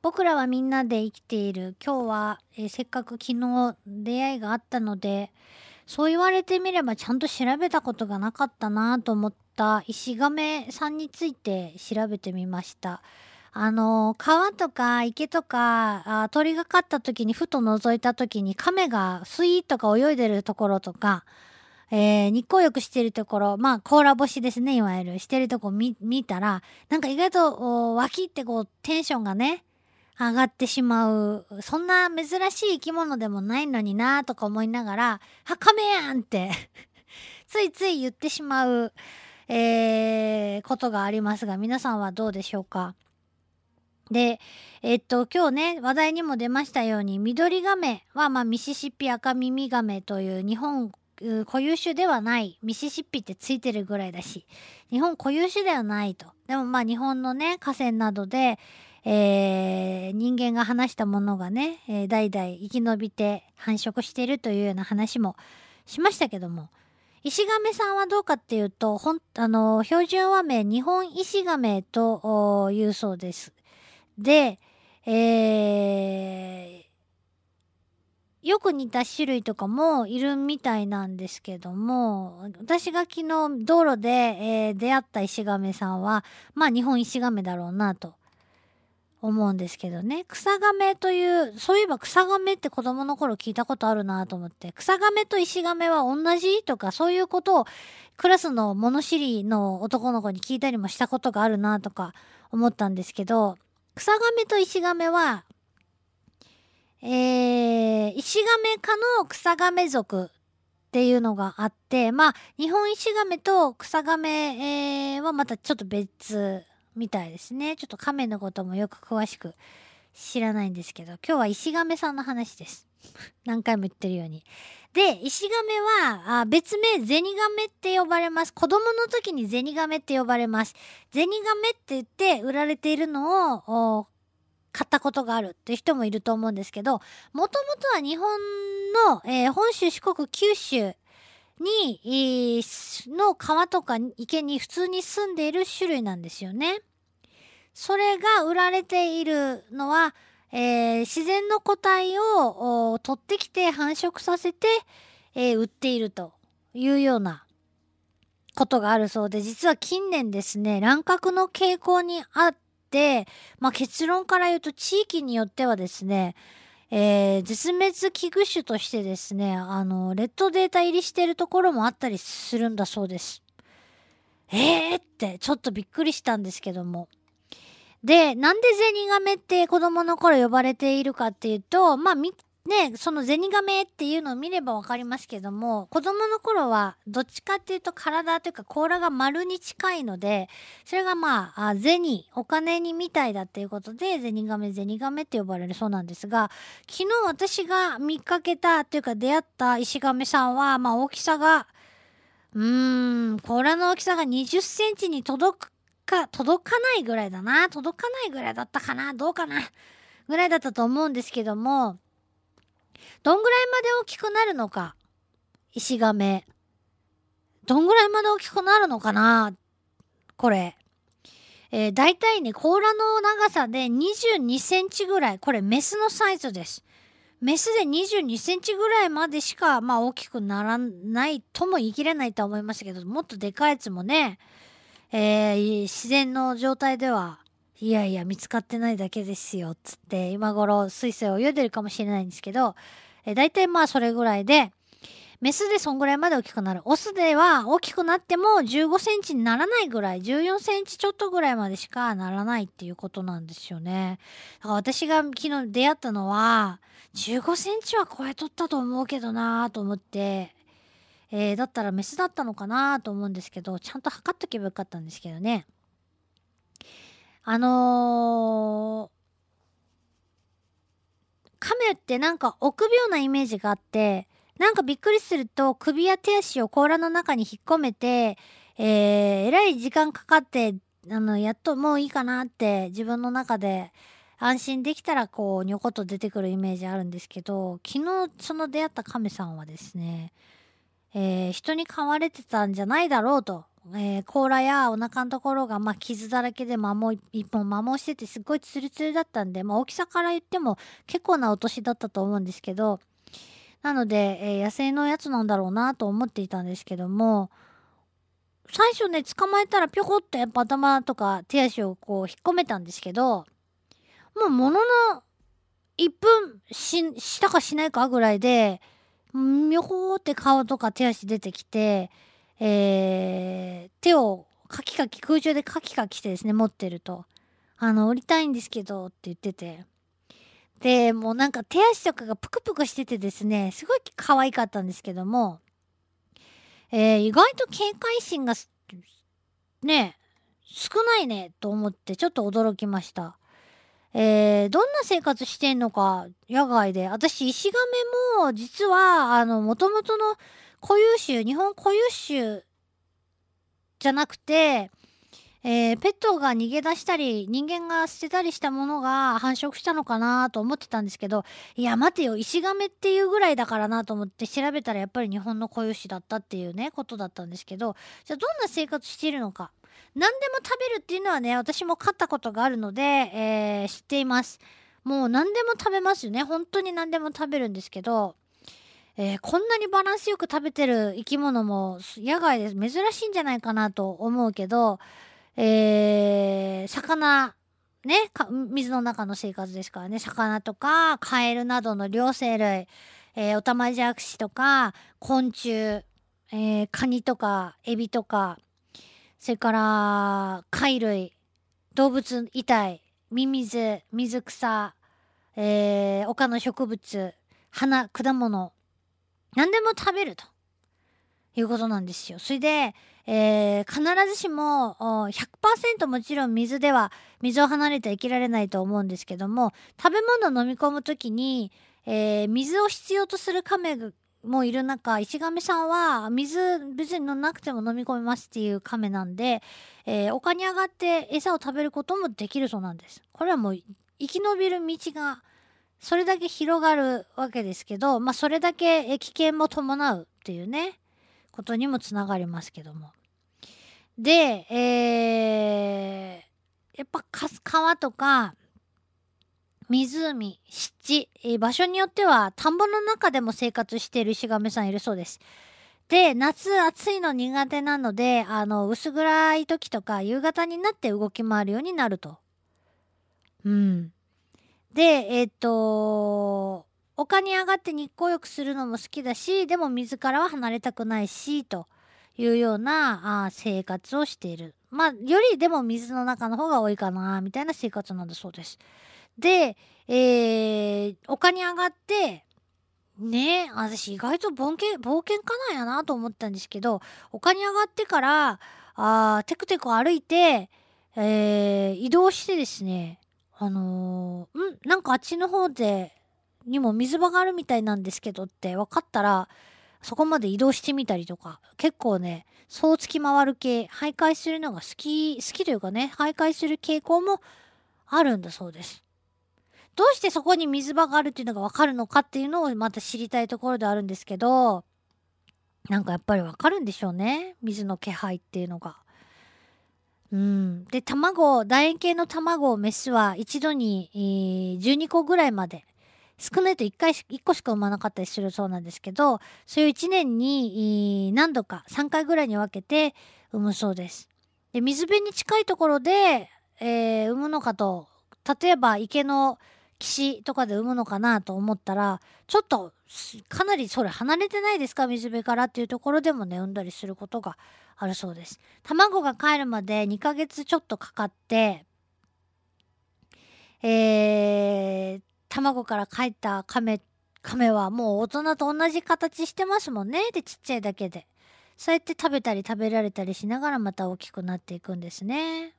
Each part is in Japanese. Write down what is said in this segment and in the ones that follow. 僕らはみんなで生きている。今日は、せっかく昨日出会いがあったので、そう言われてみればちゃんと調べたことがなかったなと思った石亀さんについて調べてみました。川とか池とか鳥がかった時にふと覗いた時に亀がスイーとか泳いでるところとか、日光浴してるところ、まあ甲羅干しですね、いわゆるしてるとこ 見たらなんか意外とわきってこうテンションがね上がってしまう、そんな珍しい生き物でもないのになとか思いながら、あ、亀やんってついつい言ってしまう、ことがありますが、皆さんはどうでしょうか。で、今日ね話題にも出ましたように、緑ガメは、まあ、ミシシッピアカミミガメという日本固有種ではない、ミシシッピってついてるぐらいだし日本固有種ではないと。でもまあ日本のね河川などで、人間が放したものがね、代々生き延びて繁殖しているというような話もしましたけども、イシガメさんはどうかっていうと、標準和名日本イシガメというそうです。で、よく似た種類とかもいるみたいなんですけども、私が昨日道路で、出会ったイシガメさんはまあ日本イシガメだろうなと思うんですけどね。クサガメという、そういえばクサガメって子供の頃聞いたことあるなと思って、クサガメとイシガメは同じとかそういうことをクラスの物知りの男の子に聞いたりもしたことがあるなとか思ったんですけど、クサガメとイシガメはイシガメ科のクサガメ属っていうのがあって、まあ日本イシガメとクサガメ、はまたちょっと別みたいですね。ちょっと亀のこともよく詳しく知らないんですけど、今日はイシガメさんの話です何回も言ってるように。で、イシガメは別名ゼニガメって呼ばれます。子供の時にゼニガメって呼ばれます。ゼニガメって言って売られているのを買ったことがあるっていう人もいると思うんですけど、もともとは日本の、本州、四国、九州に、の川とか池に普通に住んでいる種類なんですよね。それが売られているのは、自然の個体を取ってきて繁殖させて、売っているというようなことがあるそうで、実は近年ですね乱獲の傾向にあって、まあ、結論から言うと地域によってはですね、絶滅危惧種としてですね、レッドデータ入りしているところもあったりするんだそうです。ってちょっとびっくりしたんですけども。で、なんでゼニガメって子供の頃呼ばれているかっていうと、まあそのゼニガメっていうのを見ればわかりますけども、子供の頃はどっちかっていうと体というか甲羅が丸に近いので、それがまあゼニ、お金にみたいだっていうことでゼニガメって呼ばれるそうなんですが、昨日私が見かけたというか出会ったイシガメさんは、まあ大きさが甲羅の大きさが20センチに届かないぐらいだな、届かないぐらいだったかな、どうかなぐらいだったと思うんですけども、どんぐらいまで大きくなるのか、イシガメどんぐらいまで大きくなるのかな、これ、だいたいね甲羅の長さで22センチぐらい、これメスのサイズです。メスで22センチぐらいまでしか、まあ、大きくならないとも言い切れないとは思いますけど、もっとでかいやつもね、自然の状態ではいやいや見つかってないだけですよつって、今頃水星を泳いでるかもしれないんですけど、だいたいまあそれぐらいで、メスでそんぐらいまで大きくなる。オスでは大きくなっても15センチにならないぐらい、14センチちょっとぐらいまでしかならないっていうことなんですよね。だから私が昨日出会ったのは15センチは超えとったと思うけどなと思って、だったらメスだったのかなと思うんですけど、ちゃんと測っとけばよかったんですけどね。カメってなんか臆病なイメージがあって、なんかびっくりすると首や手足を甲羅の中に引っ込めて、えらい時間かかって、やっともういいかなって自分の中で安心できたらこうにょこと出てくるイメージあるんですけど、昨日その出会ったカメさんはですね、人に飼われてたんじゃないだろうと、甲羅やお腹のところがまあ傷だらけで一本摩耗しててすごいツルツルだったんで、まあ、大きさから言っても結構なお年だったと思うんですけど、なので、野生のやつなんだろうなと思っていたんですけども、最初ね捕まえたらピョコッとやっぱ頭とか手足をこう引っ込めたんですけど、もうものの1分 したかしないかぐらいでミョコーって顔とか手足出てきて、手をカキカキ空中でカキカキしてですね持ってると降りたいんですけどって言ってて、でもうなんか手足とかがプクプクしててですねすごい可愛かったんですけども、意外と警戒心がね少ないねと思ってちょっと驚きました。どんな生活してんのか野外で、私イシガメも実は元々の固有種、日本固有種じゃなくて、ペットが逃げ出したり人間が捨てたりしたものが繁殖したのかなと思ってたんですけど、いや待てよイシガメっていうぐらいだからなと思って調べたらやっぱり日本の固有種だったっていうねことだったんですけど、じゃあどんな生活しているのか、何でも食べるっていうのはね私も飼ったことがあるので、知っています。もう何でも食べますよね、本当に何でも食べるんですけど、こんなにバランスよく食べてる生き物も野外で珍しいんじゃないかなと思うけど、魚ね水の中の生活ですからね、魚とかカエルなどの両生類、オタマジャクシとか昆虫、カニとかエビとか、それから貝類、動物遺体、ミミズ、水草、丘の植物、花、果物、何でも食べるということなんですよ。それで、必ずしも 100% もちろん水を離れては生きられないと思うんですけども、食べ物を飲み込むときに、水を必要とするカメもいる中、イシガメさんは水別に飲なくても飲み込めますっていうカメなんで、丘に上がって餌を食べることもできるそうなんです。これはもう生き延びる道がそれだけ広がるわけですけど、まあ、それだけ危険も伴うっていうねことにもつながりますけども、で、やっぱ川とか湖、湿地、場所によっては田んぼの中でも生活しているイシガメさんいるそうです。で、夏暑いの苦手なので薄暗い時とか夕方になって動き回るようになると。うんで、丘に上がって日光浴するのも好きだし、でも水からは離れたくないしというような生活をしている。まあよりでも水の中の方が多いかなみたいな生活なんだそうです。で、丘に上がってねえ、私意外と冒険家なんやなと思ったんですけど、丘に上がってからテクテク歩いて、移動してですね、なんかあっちの方でにも水場があるみたいなんですけどって分かったらそこまで移動してみたりとか、結構ねそうつき回る系、徘徊するのが好きというかね、徘徊する傾向もあるんだそうです。どうしてそこに水場があるっていうのが分かるのかっていうのをまた知りたいところであるんですけど、なんかやっぱり分かるんでしょうね、水の気配っていうのが。で、楕円形の卵をメスは一度に、12個ぐらいまで、少ないと1個しか産まなかったりするそうなんですけど、それを1年に、何度か3回ぐらいに分けて産むそうです。で、水辺に近いところで、産むのかと、例えば池の岸とかで産むのかなと思ったら、ちょっとかなりそれ離れてないですか、水辺からっていうところでもね産んだりすることがあるそうです。卵がかえるまで2ヶ月ちょっとかかって、卵からかえったカメはもう大人と同じ形してますもんね。で、ちっちゃいだけでそうやって食べたり食べられたりしながらまた大きくなっていくんですね。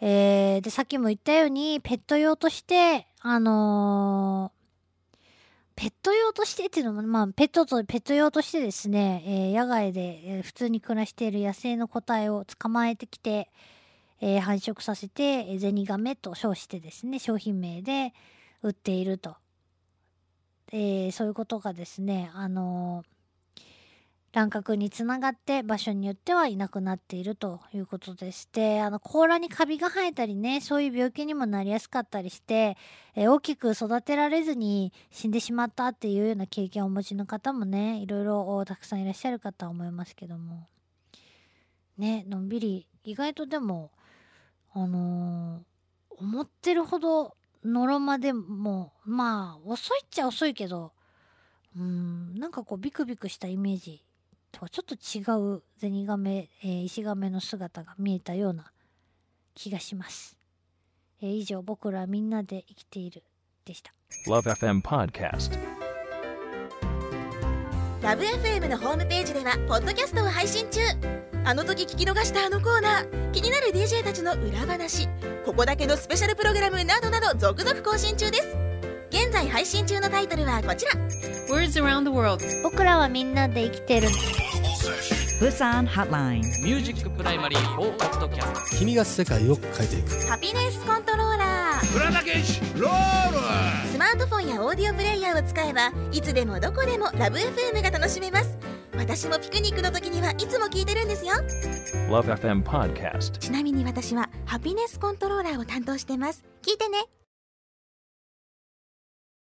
で、さっきも言ったようにペット用としてっていうのも、まあ、ペット用としてですね、野外で、普通に暮らしている野生の個体を捕まえてきて、繁殖させて、ゼニガメと称してですね商品名で売っていると。そういうことがですね乱獲につながって場所によってはいなくなっているということでして、甲羅にカビが生えたりね、そういう病気にもなりやすかったりして、大きく育てられずに死んでしまったっていうような経験をお持ちの方もね、いろいろたくさんいらっしゃるかとは思いますけどもね、のんびり意外とでも思ってるほどのろまでもまあ遅いっちゃ遅いけど、なんかこうビクビクしたイメージとはちょっと違うゼニガメ、イシガメの姿が見えたような気がします。以上、僕らみんなで生きているでした。Love FM Podcast。Love FM のホームページではポッドキャストを配信中。あの時聞き逃したあのコーナー、気になる DJ たちの裏話、ここだけのスペシャルプログラムなどなど続々更新中です。現在配信中のタイトルはこちら、 Words around the world、 僕らはみんなで生きてる、 Busan Hotline、 Music Primary for Podcast、 君が世界を変えていく、 Happiness Controller、 裏だけしロール、スマートフォンやオーディオプレイヤーを使えばいつでもどこでも Love FM が楽しめます。私もピクニックの時にはいつも聞いてるんですよ。 Love FM Podcast。 ちなみに私はハピネスコントローラーを担当してます。聞いてね。